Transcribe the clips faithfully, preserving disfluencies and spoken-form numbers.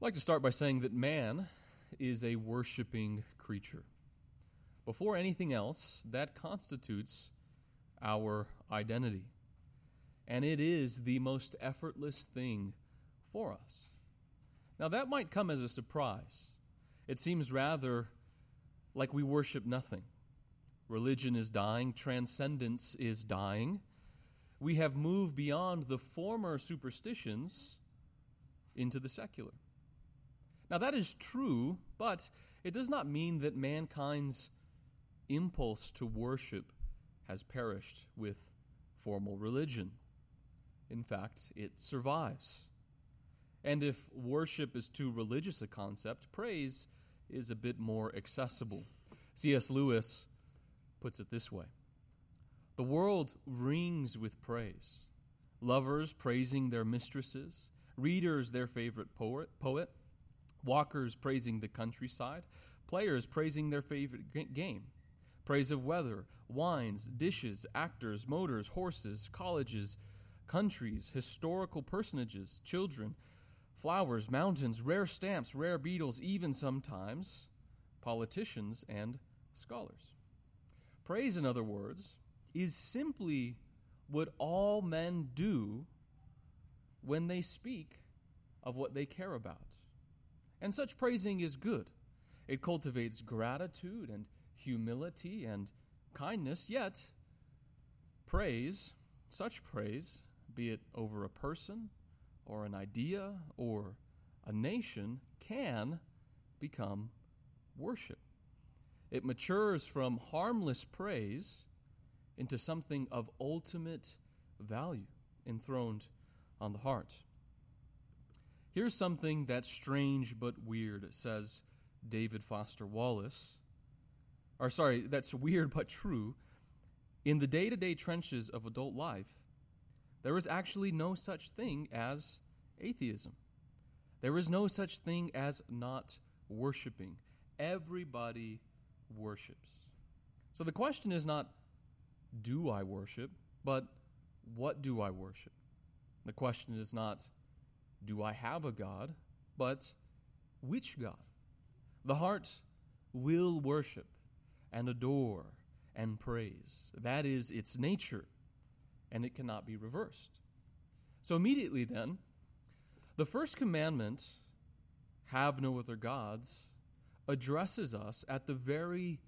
I'd like to start by saying that man is a worshiping creature. Before anything else, that constitutes our identity. And it is the most effortless thing for us. Now, that might come as a surprise. It seems rather like we worship nothing. Religion is dying. Transcendence is dying. We have moved beyond the former superstitions into the secular. Now, that is true, but it does not mean that mankind's impulse to worship has perished with formal religion. In fact, it survives. And if worship is too religious a concept, praise is a bit more accessible. C S Lewis puts it this way: the world rings with praise. Lovers praising their mistresses, readers their favorite poet, poet, walkers praising the countryside, players praising their favorite game, praise of weather, wines, dishes, actors, motors, horses, colleges, countries, historical personages, children, flowers, mountains, rare stamps, rare beetles, even sometimes politicians and scholars. Praise, in other words, is simply what all men do when they speak of what they care about. And such praising is good. It cultivates gratitude and humility and kindness, yet praise, such praise, be it over a person or an idea or a nation, can become worship. It matures from harmless praise into something of ultimate value enthroned on the heart. Here's something that's strange but weird, says David Foster Wallace. Or sorry, that's weird but true. In the day-to-day trenches of adult life, there is actually no such thing as atheism. There is no such thing as not worshiping. Everybody worships. So the question is not, do I worship, but what do I worship? The question is not, do I have a God, but which God? The heart will worship and adore and praise. That is its nature, and it cannot be reversed. So immediately then, the first commandment, have no other gods, addresses us at the very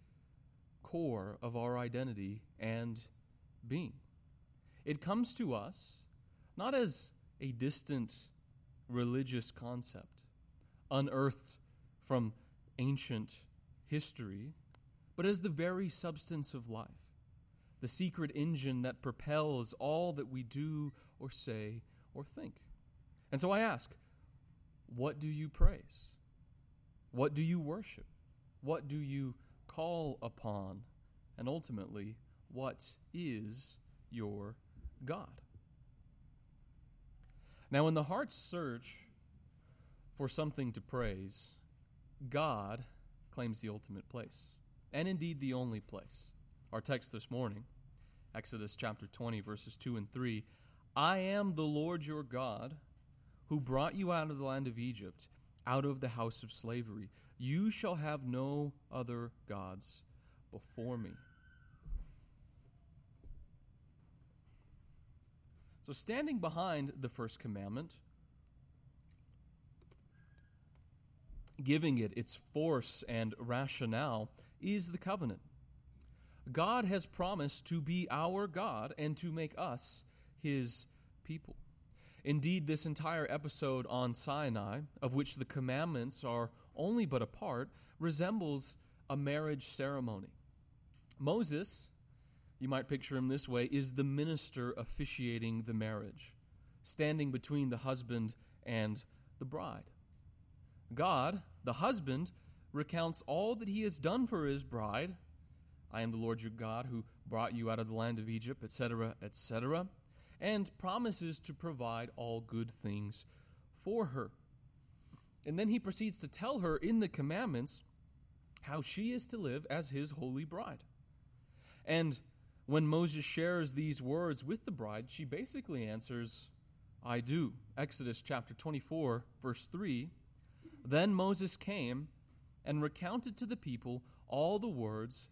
core of our identity and being. It comes to us not as a distant religious concept unearthed from ancient history, but as the very substance of life, the secret engine that propels all that we do or say or think. And so I ask, what do you praise? What do you worship? What do you call upon? And ultimately, what is your God? Now, in the heart's search for something to praise, God claims the ultimate place, and indeed the only place. Our text this morning, Exodus chapter twenty, verses two and three, I am the Lord your God, who brought you out of the land of Egypt, out of the house of slavery. You shall have no other gods before me. So standing behind the first commandment, giving it its force and rationale, is the covenant. God has promised to be our God and to make us his people. Indeed, this entire episode on Sinai, of which the commandments are only but a part, resembles a marriage ceremony. Moses, you might picture him this way, is the minister officiating the marriage, standing between the husband and the bride. God, the husband, recounts all that he has done for his bride. I am the Lord your God who brought you out of the land of Egypt, et cetera, et cetera, and promises to provide all good things for her. And then he proceeds to tell her in the commandments how she is to live as his holy bride. And when Moses shares these words with the bride, she basically answers, I do. Exodus chapter twenty-four, verse three, Then Moses came and recounted to the people all the words,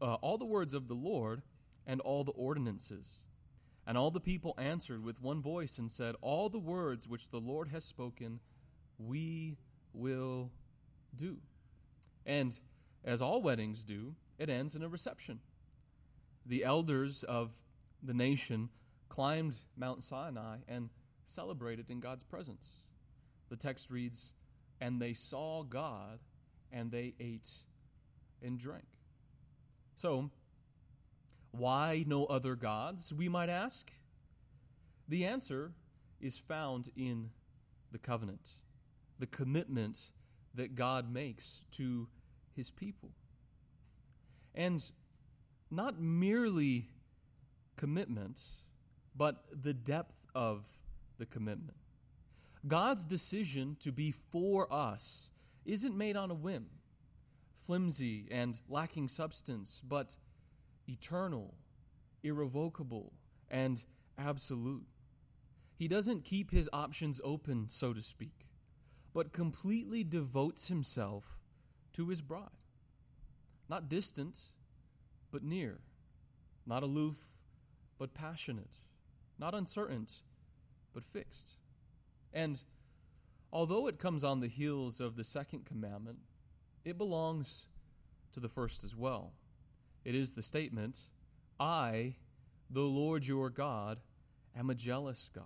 uh, all the words of the Lord and all the ordinances. And all the people answered with one voice and said, all the words which the Lord has spoken, we will do. And as all weddings do, it ends in a reception. The elders of the nation climbed Mount Sinai and celebrated in God's presence. The text reads, and they saw God, and they ate and drank. So, why no other gods, we might ask? The answer is found in the covenant, the commitment that God makes to his people. And not merely commitment, but the depth of the commitment. God's decision to be for us isn't made on a whim, flimsy and lacking substance, but eternal, irrevocable, and absolute. He doesn't keep his options open, so to speak, but completely devotes himself to his bride. Not distant, but near. Not aloof, but passionate. Not uncertain, but fixed. And although it comes on the heels of the second commandment, it belongs to the first as well. It is the statement, I, the Lord your God, am a jealous God.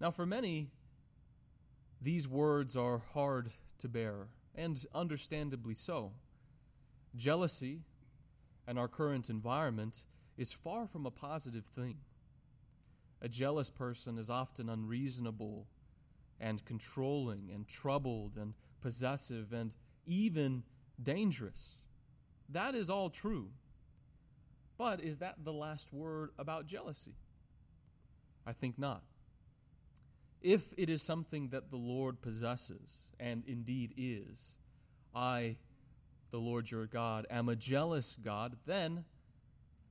Now for many, these words are hard to bear, and understandably so. Jealousy, in our current environment, is far from a positive thing. A jealous person is often unreasonable and controlling and troubled and possessive and even dangerous. That is all true. But is that the last word about jealousy? I think not. If it is something that the Lord possesses, and indeed is, I, the Lord your God, am a jealous God, then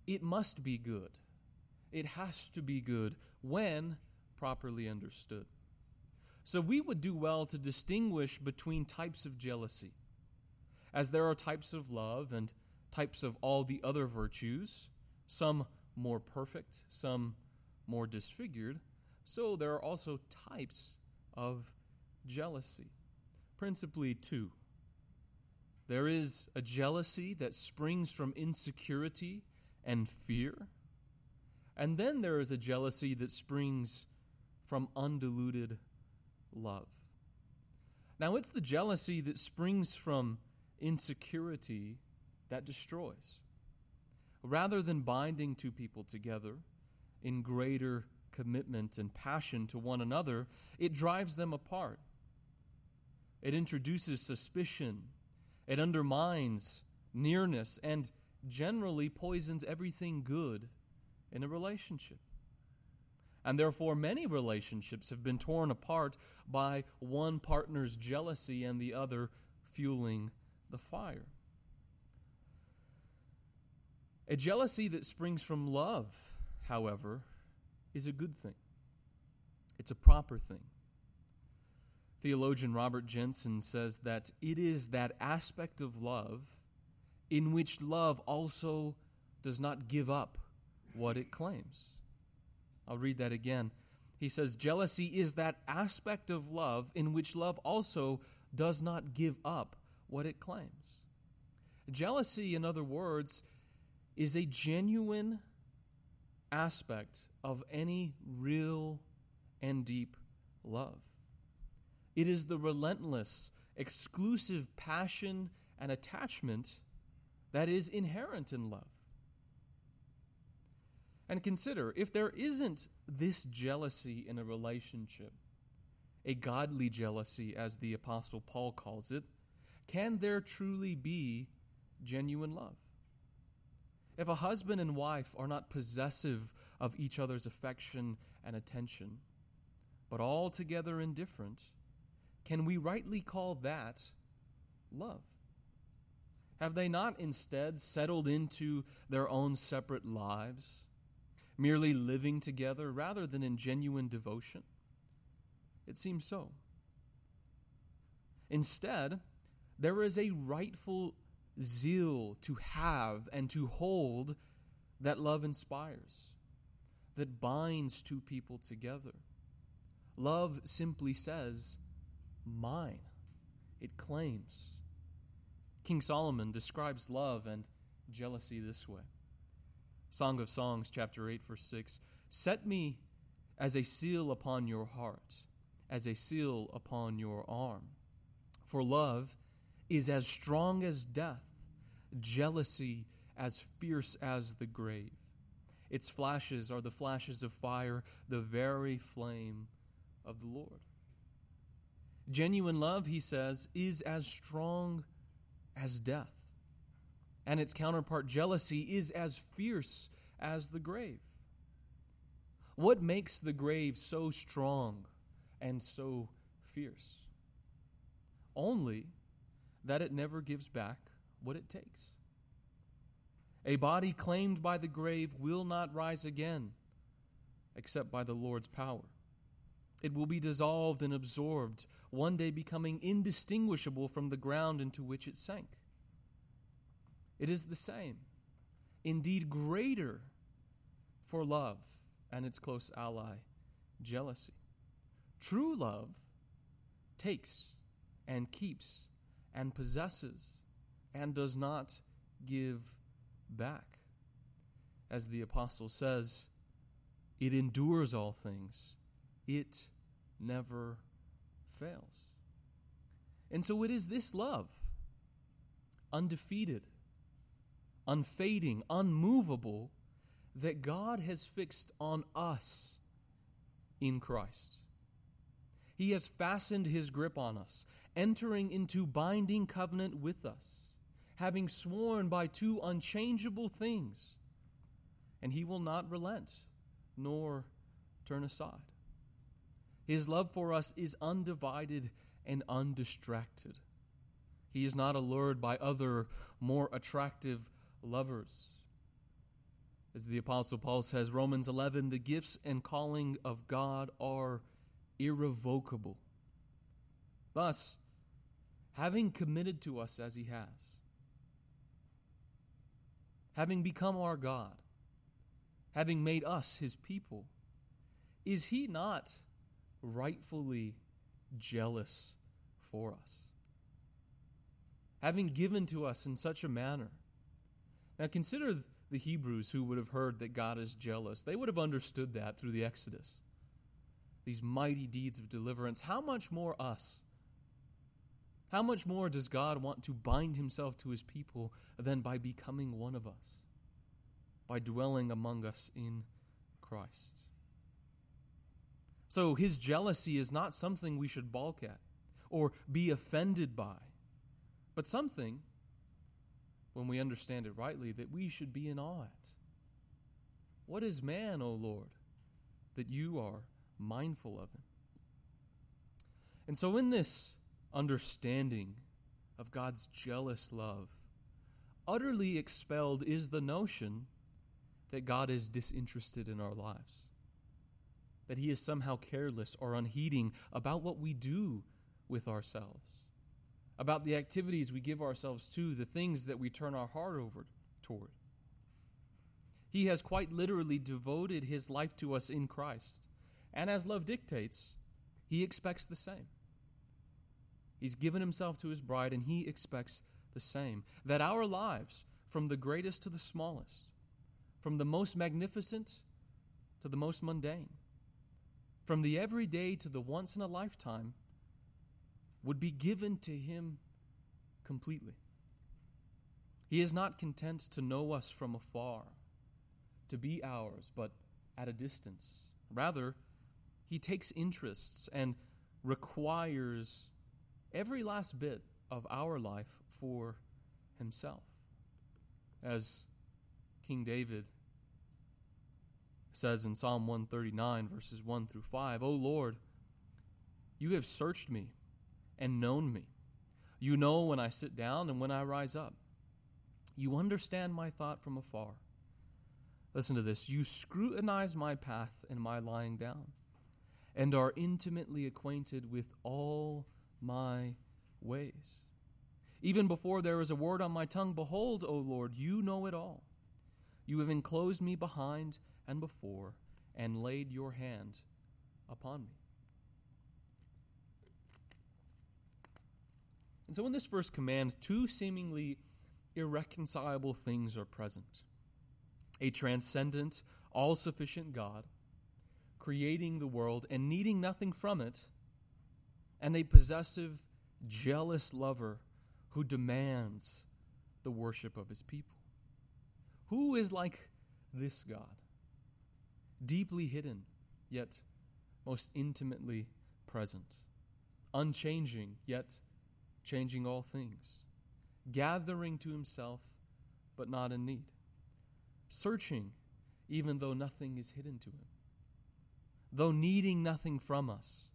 it must be good. It has to be good when properly understood. So we would do well to distinguish between types of jealousy. As there are types of love and types of all the other virtues, some more perfect, some more disfigured, so there are also types of jealousy, principally two. There is a jealousy that springs from insecurity and fear, and then there is a jealousy that springs from undiluted love. Now, it's the jealousy that springs from insecurity that destroys. Rather than binding two people together in greater commitment and passion to one another, it drives them apart. It introduces suspicion. It undermines nearness and generally poisons everything good in a relationship. And therefore, many relationships have been torn apart by one partner's jealousy and the other fueling the fire. A jealousy that springs from love, however, is a good thing. It's a proper thing. Theologian Robert Jensen says that it is that aspect of love in which love also does not give up what it claims. I'll read that again. He says, jealousy is that aspect of love in which love also does not give up what it claims. Jealousy, in other words, is a genuine aspect of any real and deep love. It is the relentless, exclusive passion and attachment that is inherent in love. And consider, if there isn't this jealousy in a relationship, a godly jealousy, as the Apostle Paul calls it, can there truly be genuine love? If a husband and wife are not possessive of each other's affection and attention, but altogether indifferent, can we rightly call that love? Have they not instead settled into their own separate lives, merely living together rather than in genuine devotion? It seems so. Instead, there is a rightful zeal to have and to hold that love inspires, that binds two people together. Love simply says, mine. It claims. King Solomon describes love and jealousy this way. Song of Songs, chapter eight, verse six, set me as a seal upon your heart, as a seal upon your arm. For love is as strong as death, jealousy as fierce as the grave. Its flashes are the flashes of fire, the very flame of the Lord. Genuine love, he says, is as strong as death, and its counterpart, jealousy, is as fierce as the grave. What makes the grave so strong and so fierce? Only that it never gives back what it takes. A body claimed by the grave will not rise again except by the Lord's power. It will be dissolved and absorbed, one day becoming indistinguishable from the ground into which it sank. It is the same, indeed greater, for love and its close ally, jealousy. True love takes and keeps and possesses and does not give back. As the Apostle says, it endures all things. It never fails. And so it is this love, undefeated, unfading, unmovable, that God has fixed on us in Christ. He has fastened his grip on us, entering into binding covenant with us, having sworn by two unchangeable things, and he will not relent nor turn aside. His love for us is undivided and undistracted. He is not allured by other, more attractive lovers. As the Apostle Paul says, Romans eleven, the gifts and calling of God are irrevocable. Thus, having committed to us as he has, having become our God, having made us his people, is he not rightfully jealous for us, having given to us in such a manner? Now consider the Hebrews, who would have heard that God is jealous. They would have understood that through the Exodus, these mighty deeds of deliverance. How much more us? How much more does God want to bind himself to his people than by becoming one of us, by dwelling among us in Christ? So his jealousy is not something we should balk at or be offended by, but something, when we understand it rightly, that we should be in awe at. What is man, O Lord, that you are mindful of him? And so in this understanding of God's jealous love, utterly expelled is the notion that God is disinterested in our lives, that he is somehow careless or unheeding about what we do with ourselves, about the activities we give ourselves to, the things that we turn our heart over toward. He has quite literally devoted his life to us in Christ, and as love dictates, he expects the same. He's given himself to his bride, and he expects the same, that our lives, from the greatest to the smallest, from the most magnificent to the most mundane, from the everyday to the once in a lifetime, would be given to him completely. He is not content to know us from afar, to be ours, but at a distance. Rather, he takes interests and requires every last bit of our life for himself. As King David says in Psalm one thirty-nine, verses one through five, O Lord, you have searched me and known me. You know when I sit down and when I rise up. You understand my thought from afar. Listen to this. You scrutinize my path and my lying down, and are intimately acquainted with all my ways. Even before there is a word on my tongue, behold, O Lord, you know it all. You have enclosed me behind and before, and laid your hand upon me. And so in this first command, two seemingly irreconcilable things are present. A transcendent, all-sufficient God, creating the world and needing nothing from it, and a possessive, jealous lover who demands the worship of his people. Who is like this God? Deeply hidden, yet most intimately present. Unchanging, yet changing all things. Gathering to himself, but not in need. Searching, even though nothing is hidden to him. Though needing nothing from us.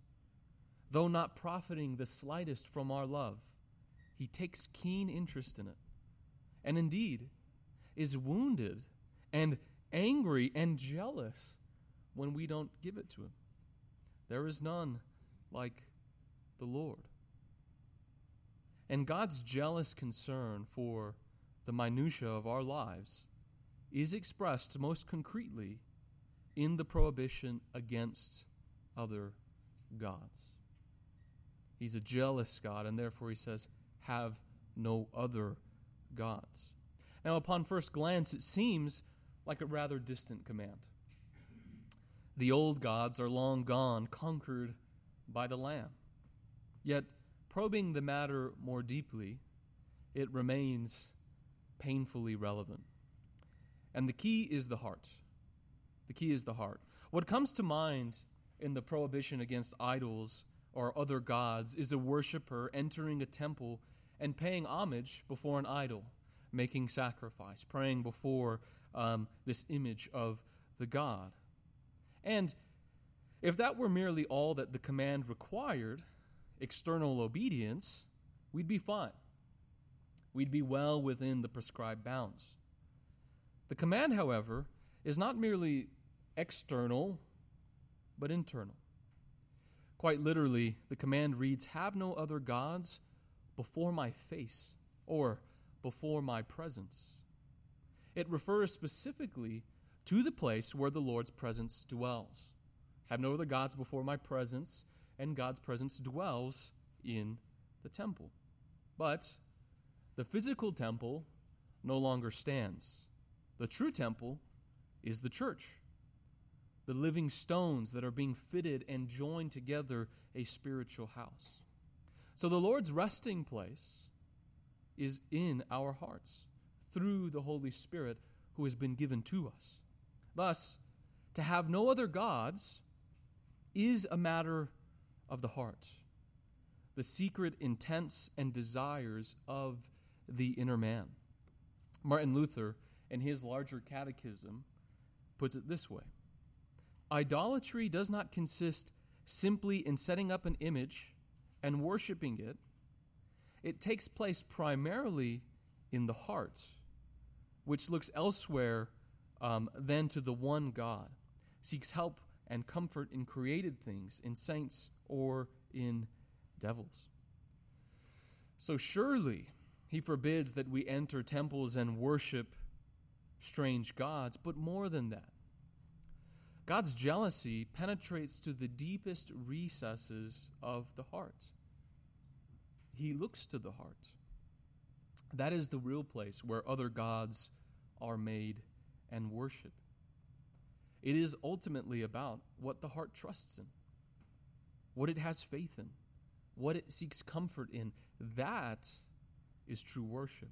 Though not profiting the slightest from our love. He takes keen interest in it. And indeed, is wounded and angry and jealous when we don't give it to him. There is none like the Lord. And God's jealous concern for the minutiae of our lives is expressed most concretely in the prohibition against other gods. He's a jealous God, and therefore he says, have no other gods. Now, upon first glance, it seems like a rather distant command. The old gods are long gone, conquered by the Lamb. Yet, probing the matter more deeply, it remains painfully relevant. And the key is the heart. The key is the heart. What comes to mind in the prohibition against idols or other gods is a worshiper entering a temple and paying homage before an idol, making sacrifice, praying before um, this image of the God. And if that were merely all that the command required, external obedience, we'd be fine. We'd be well within the prescribed bounds. The command, however, is not merely external, but internal. Quite literally, the command reads, have no other gods before my face, or before my presence. It refers specifically to the place where the Lord's presence dwells. Have no other gods before my presence, and God's presence dwells in the temple. But the physical temple no longer stands. The true temple is the church, the living stones that are being fitted and joined together a spiritual house. So the Lord's resting place is in our hearts through the Holy Spirit who has been given to us. Thus, to have no other gods is a matter of the heart, the secret intents and desires of the inner man. Martin Luther, in his larger catechism, puts it this way: idolatry does not consist simply in setting up an image and worshiping it. It takes place primarily in the heart, which looks elsewhere um, than to the one God, seeks help and comfort in created things, in saints or in devils. So surely he forbids that we enter temples and worship strange gods, but more than that. God's jealousy penetrates to the deepest recesses of the heart. He looks to the heart. That is the real place where other gods are made and worship. It is ultimately about what the heart trusts in, what it has faith in, what it seeks comfort in. That is true worship.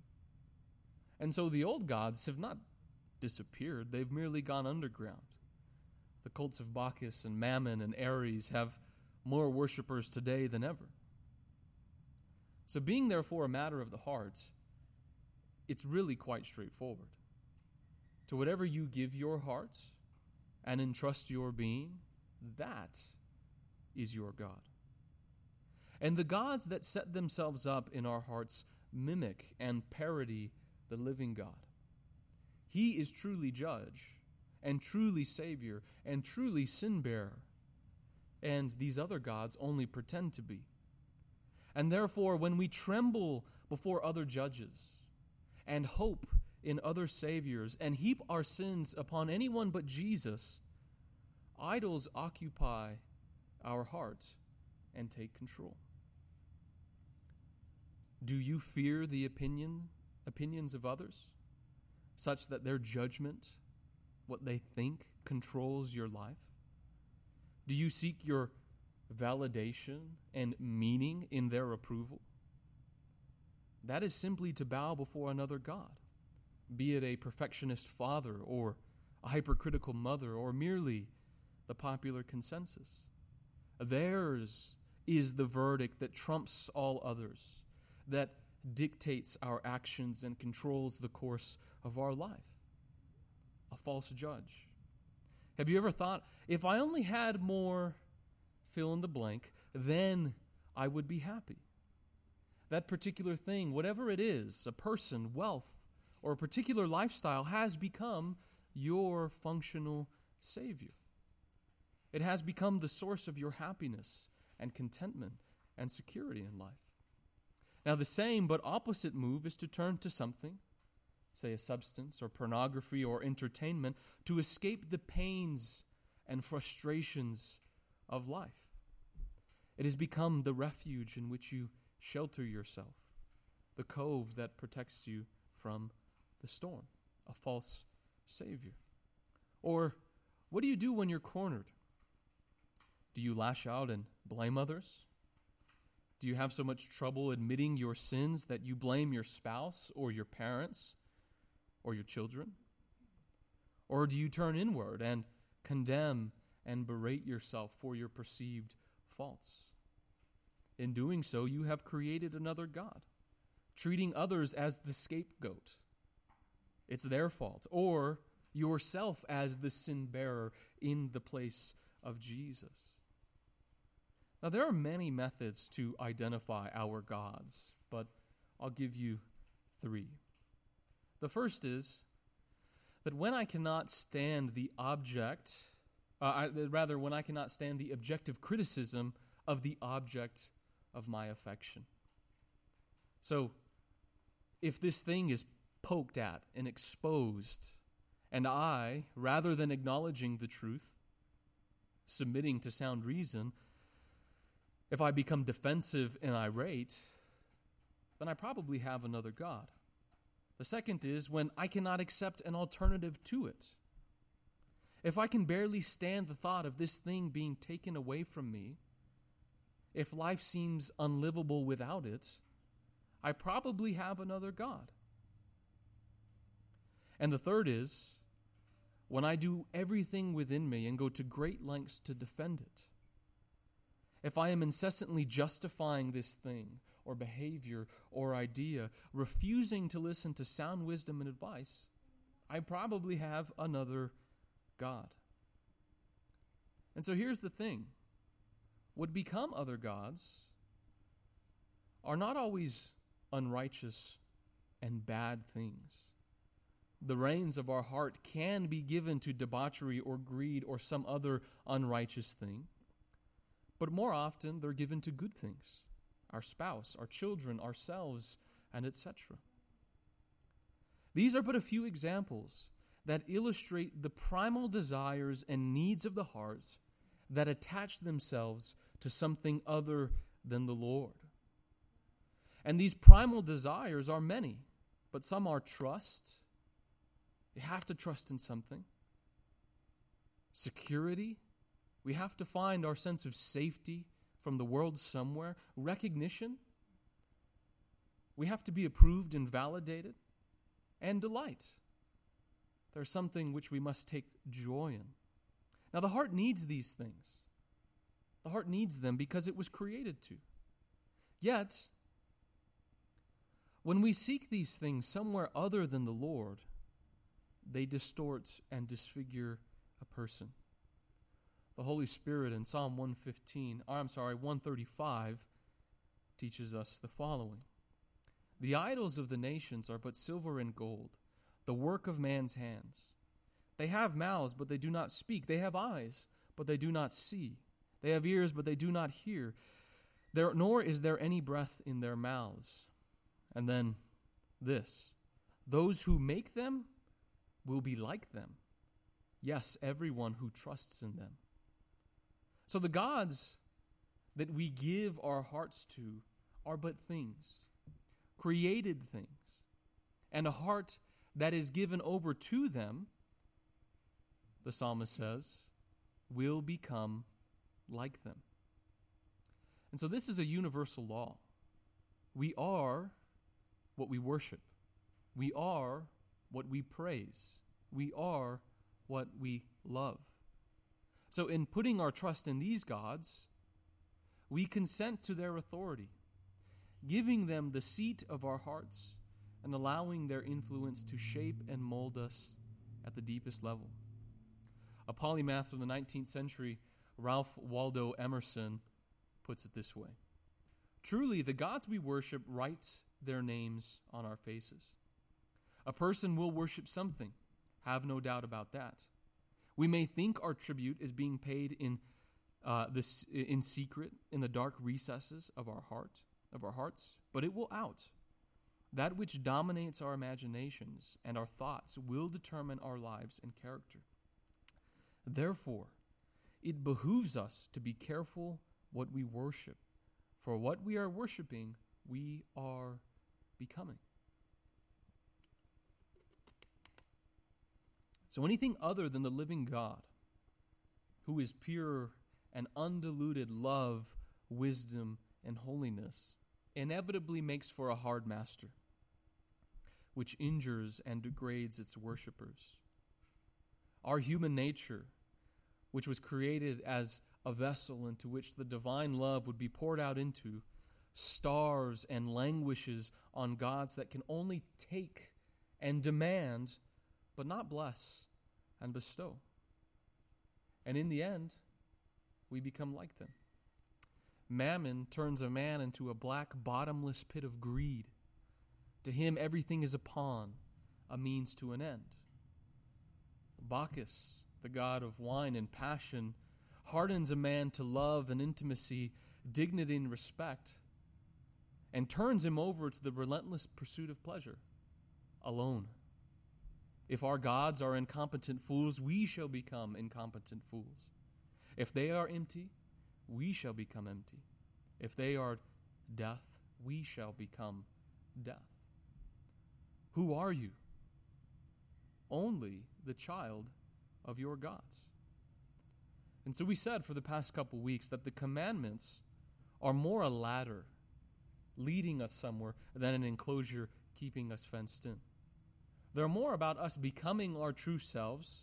And so the old gods have not disappeared. They've merely gone underground. The cults of Bacchus and Mammon and Ares have more worshipers today than ever. So being, therefore, a matter of the heart, it's really quite straightforward. To whatever you give your heart and entrust your being, that is your God. And the gods that set themselves up in our hearts mimic and parody the living God. He is truly judge and truly savior and truly sin bearer. And these other gods only pretend to be. And therefore, when we tremble before other judges and hope in other saviors and heap our sins upon anyone but Jesus, idols occupy our heart and take control. Do you fear the opinion, opinions of others, such that their judgment, what they think, controls your life? Do you seek your validation and meaning in their approval? That is simply to bow before another god, be it a perfectionist father or a hypercritical mother or merely the popular consensus. Theirs is the verdict that trumps all others, that dictates our actions and controls the course of our life. A false judge. Have you ever thought, if I only had more fill in the blank, then I would be happy? That particular thing, whatever it is, a person, wealth, or a particular lifestyle, has become your functional savior. It has become the source of your happiness and contentment and security in life. Now, the same but opposite move is to turn to something, say a substance or pornography or entertainment, to escape the pains and frustrations of life. It has become the refuge in which you shelter yourself, the cove that protects you from the storm, a false savior. Or what do you do when you're cornered? Do you lash out and blame others? Do you have so much trouble admitting your sins that you blame your spouse or your parents or your children? Or do you turn inward and condemn and berate yourself for your perceived faults? In doing so, you have created another god, treating others as the scapegoat. It's their fault. Or yourself as the sin bearer in the place of Jesus. Now, there are many methods to identify our gods, but I'll give you three. The first is that when I cannot stand the object Uh, I, rather, when I cannot stand the objective criticism of the object of my affection. So, if this thing is poked at and exposed, and I, rather than acknowledging the truth, submitting to sound reason, if I become defensive and irate, then I probably have another god. The second is when I cannot accept an alternative to it. If I can barely stand the thought of this thing being taken away from me, if life seems unlivable without it, I probably have another god. And the third is when I do everything within me and go to great lengths to defend it. If I am incessantly justifying this thing or behavior or idea, refusing to listen to sound wisdom and advice, I probably have another god. God. And so here's the thing. What become other gods are not always unrighteous and bad things. The reins of our heart can be given to debauchery or greed or some other unrighteous thing, but more often they're given to good things, our spouse, our children, ourselves, and et cetera. These are but a few examples that illustrate the primal desires and needs of the hearts that attach themselves to something other than the Lord. And these primal desires are many, but some are trust. You have to trust in something. Security. We have to find our sense of safety from the world somewhere. Recognition. We have to be approved and validated. And delight. There's something which we must take joy in. Now, the heart needs these things. The heart needs them because it was created to. Yet, when we seek these things somewhere other than the Lord, they distort and disfigure a person. The Holy Spirit in Psalm one fifteen, or I'm sorry, one thirty-five, teaches us the following. The idols of the nations are but silver and gold, the work of man's hands. They have mouths, but they do not speak. They have eyes, but they do not see. They have ears, but they do not hear. There, nor is there any breath in their mouths. And then this, those who make them will be like them. Yes, everyone who trusts in them. So the gods that we give our hearts to are but things, created things. And a heart that is given over to them, the psalmist says, will become like them. And so this is a universal law. We are what we worship. We are what we praise. We are what we love. So in putting our trust in these gods, we consent to their authority, giving them the seat of our hearts and allowing their influence to shape and mold us at the deepest level. A polymath from the nineteenth century, Ralph Waldo Emerson, puts it this way. Truly, the gods we worship write their names on our faces. A person will worship something, have no doubt about that. We may think our tribute is being paid in uh, this in secret, in the dark recesses of our heart, of our hearts, but it will out. That which dominates our imaginations and our thoughts will determine our lives and character. Therefore, it behooves us to be careful what we worship, for what we are worshiping, we are becoming. So anything other than the living God, who is pure and undiluted love, wisdom, and holiness, inevitably makes for a hard master, which injures and degrades its worshipers. Our human nature, which was created as a vessel into which the divine love would be poured out into, starves and languishes on gods that can only take and demand, but not bless and bestow. And in the end, we become like them. Mammon turns a man into a black, bottomless pit of greed. To him, everything is a pawn, a means to an end. Bacchus, the god of wine and passion, hardens a man to love and intimacy, dignity and respect, and turns him over to the relentless pursuit of pleasure, alone. If our gods are incompetent fools, we shall become incompetent fools. If they are empty, we shall become empty. If they are death, we shall become death. Who are you? Only the child of your gods. And so we said for the past couple weeks that the commandments are more a ladder leading us somewhere than an enclosure keeping us fenced in. They're more about us becoming our true selves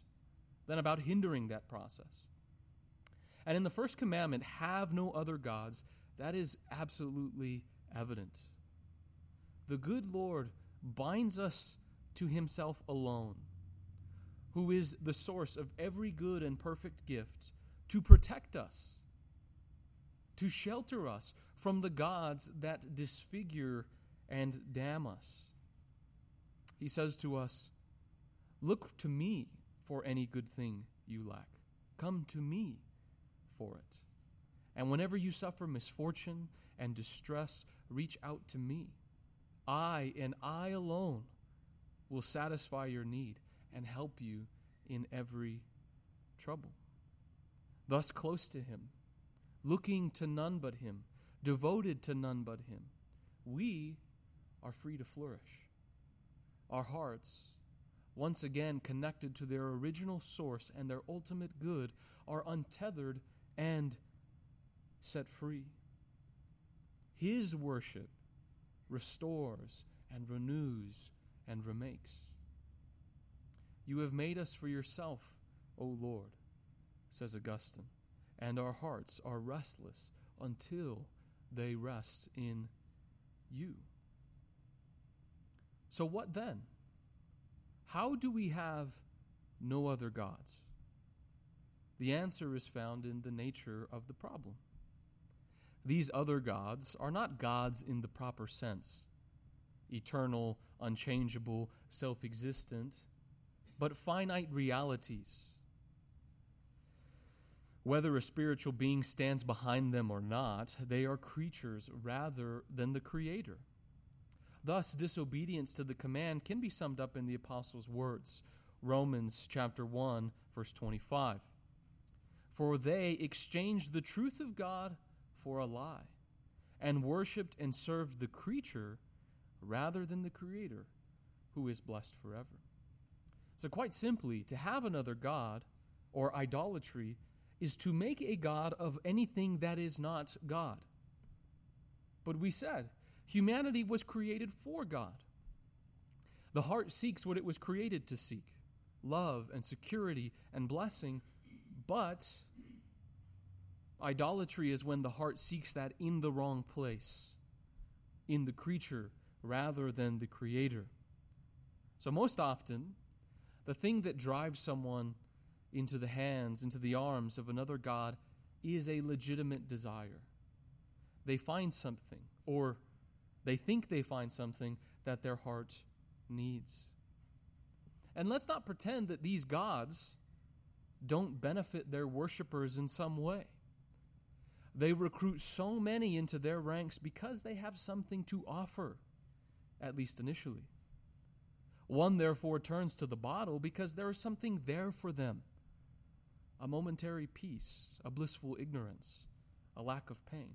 than about hindering that process. And in the first commandment, have no other gods, that is absolutely evident. The good Lord binds us to himself alone, who is the source of every good and perfect gift, to protect us, to shelter us from the gods that disfigure and damn us. He says to us, look to me for any good thing you lack. Come to me for it. And whenever you suffer misfortune and distress, reach out to me. I and I alone will satisfy your need and help you in every trouble. Thus close to him, looking to none but him, devoted to none but him, we are free to flourish. Our hearts, once again connected to their original source and their ultimate good, are untethered and set free. His worship restores and renews and remakes. You have made us for yourself, O Lord, says Augustine, and our hearts are restless until they rest in you. So what then? How do we have no other gods? The answer is found in the nature of the problem. These other gods are not gods in the proper sense, eternal, unchangeable, self-existent, but finite realities. Whether a spiritual being stands behind them or not, they are creatures rather than the Creator. Thus, disobedience to the command can be summed up in the Apostle's words, Romans chapter one, verse twenty-five. For they exchanged the truth of God for a lie, and worshipped and served the creature rather than the Creator, who is blessed forever. So quite simply, to have another god, or idolatry, is to make a god of anything that is not God. But we said, humanity was created for God. The heart seeks what it was created to seek, love and security and blessing, but idolatry is when the heart seeks that in the wrong place, in the creature rather than the Creator. So most often, the thing that drives someone into the hands, into the arms of another god is a legitimate desire. They find something, or they think they find something that their heart needs. And let's not pretend that these gods don't benefit their worshipers in some way. They recruit so many into their ranks because they have something to offer, at least initially. One, therefore, turns to the bottle because there is something there for them, a momentary peace, a blissful ignorance, a lack of pain.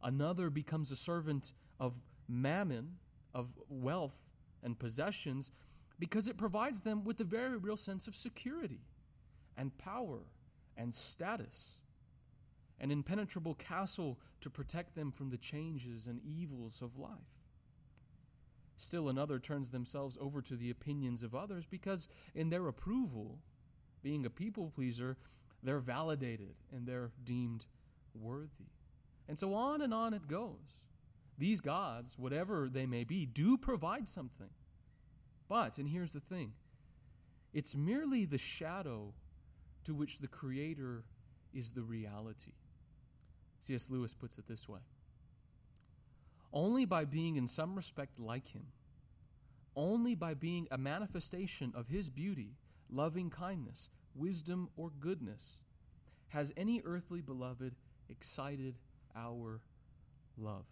Another becomes a servant of mammon, of wealth and possessions, because it provides them with a very real sense of security and power and status, an impenetrable castle to protect them from the changes and evils of life. Still another turns themselves over to the opinions of others because in their approval, being a people pleaser, they're validated and they're deemed worthy. And so on and on it goes. These gods, whatever they may be, do provide something. But, and here's the thing, it's merely the shadow to which the Creator is the reality. C S Lewis puts it this way. Only by being in some respect like him, only by being a manifestation of his beauty, loving kindness, wisdom, or goodness, has any earthly beloved excited our love.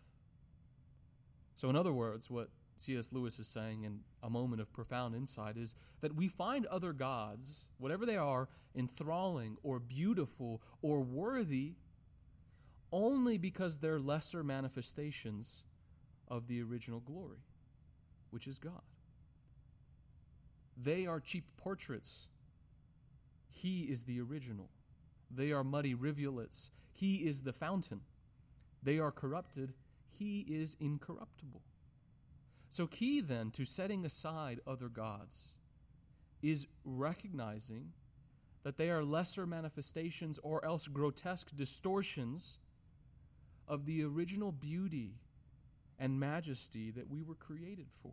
So in other words, what C S Lewis is saying in a moment of profound insight is that we find other gods, whatever they are, enthralling or beautiful or worthy only because they're lesser manifestations of the original glory, which is God. They are cheap portraits. He is the original. They are muddy rivulets. He is the fountain. They are corrupted. He is incorruptible. So key then to setting aside other gods is recognizing that they are lesser manifestations or else grotesque distortions of the original beauty and majesty that we were created for.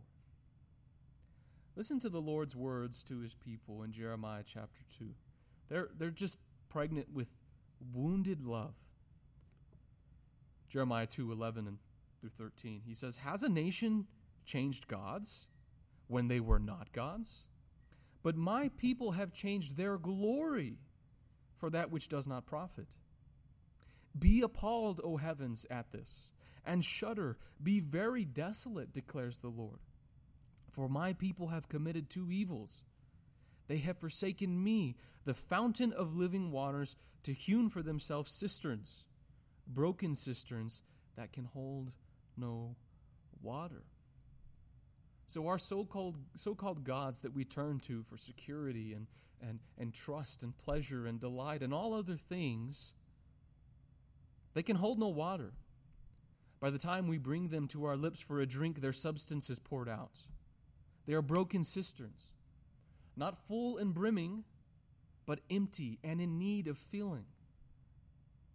Listen to the Lord's words to his people in Jeremiah chapter two. They're, they're just pregnant with wounded love. Jeremiah two eleven through thirteen. He says, "Has a nation changed gods when they were not gods? But my people have changed their glory for that which does not profit. Be appalled, O heavens, at this, and shudder, be very desolate, declares the Lord. For my people have committed two evils. They have forsaken me, the fountain of living waters, to hewn for themselves cisterns, broken cisterns that can hold no water." So our so-called so-called gods that we turn to for security and, and, and trust and pleasure and delight and all other things, they can hold no water. By the time we bring them to our lips for a drink, their substance is poured out. They are broken cisterns, not full and brimming, but empty and in need of filling.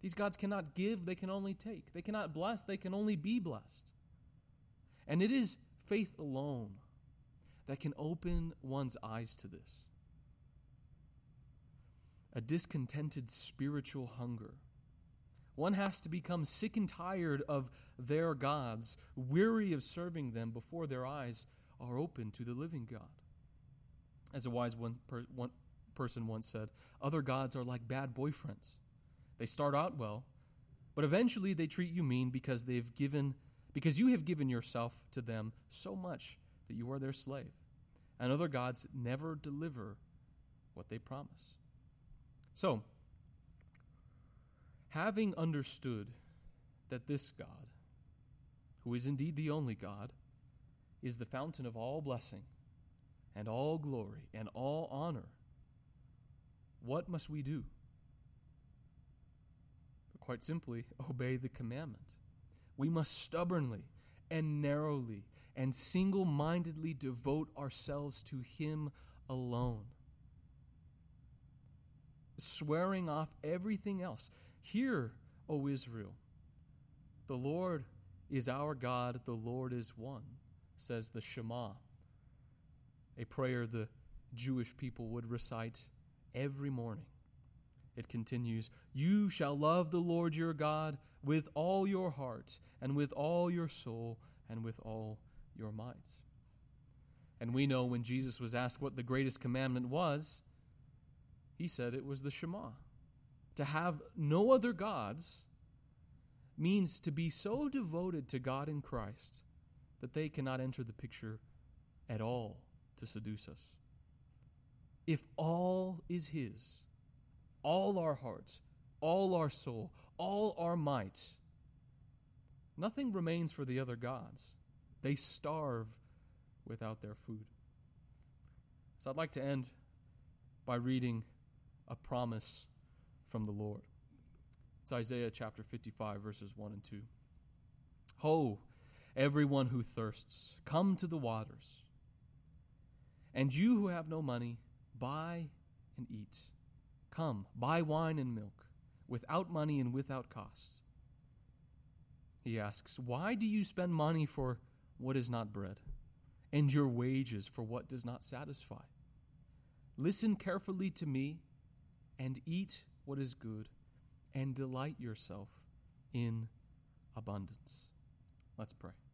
These gods cannot give, they can only take. They cannot bless, they can only be blessed. And it is faith alone that can open one's eyes to this. A discontented spiritual hunger. One has to become sick and tired of their gods, weary of serving them before their eyes are open to the living God. As a wise one, per, one person once said, other gods are like bad boyfriends They start out well, but eventually they treat you mean because they've given, because you have given yourself to them so much that you are their slave. And other gods never deliver what they promise. So, having understood that this God, who is indeed the only God, is the fountain of all blessing and all glory and all honor, what must we do? Quite simply, obey the commandment. We must stubbornly and narrowly and single-mindedly devote ourselves to Him alone, swearing off everything else. Hear, O Israel, the Lord is our God, the Lord is one, says the Shema, a prayer the Jewish people would recite every morning. It continues, you shall love the Lord your God with all your heart and with all your soul and with all your might. And we know when Jesus was asked what the greatest commandment was, he said it was the Shema. To have no other gods means to be so devoted to God in Christ that they cannot enter the picture at all to seduce us. If all is His, all our hearts, all our soul, all our might, nothing remains for the other gods. They starve without their food. So I'd like to end by reading a promise from the Lord. It's Isaiah chapter fifty-five, verses one and two. Ho, everyone who thirsts, come to the waters. And you who have no money, buy and eat. Come, buy wine and milk, without money and without cost. He asks, why do you spend money for what is not bread, and your wages for what does not satisfy? Listen carefully to me, and eat what is good, and delight yourself in abundance. Let's pray.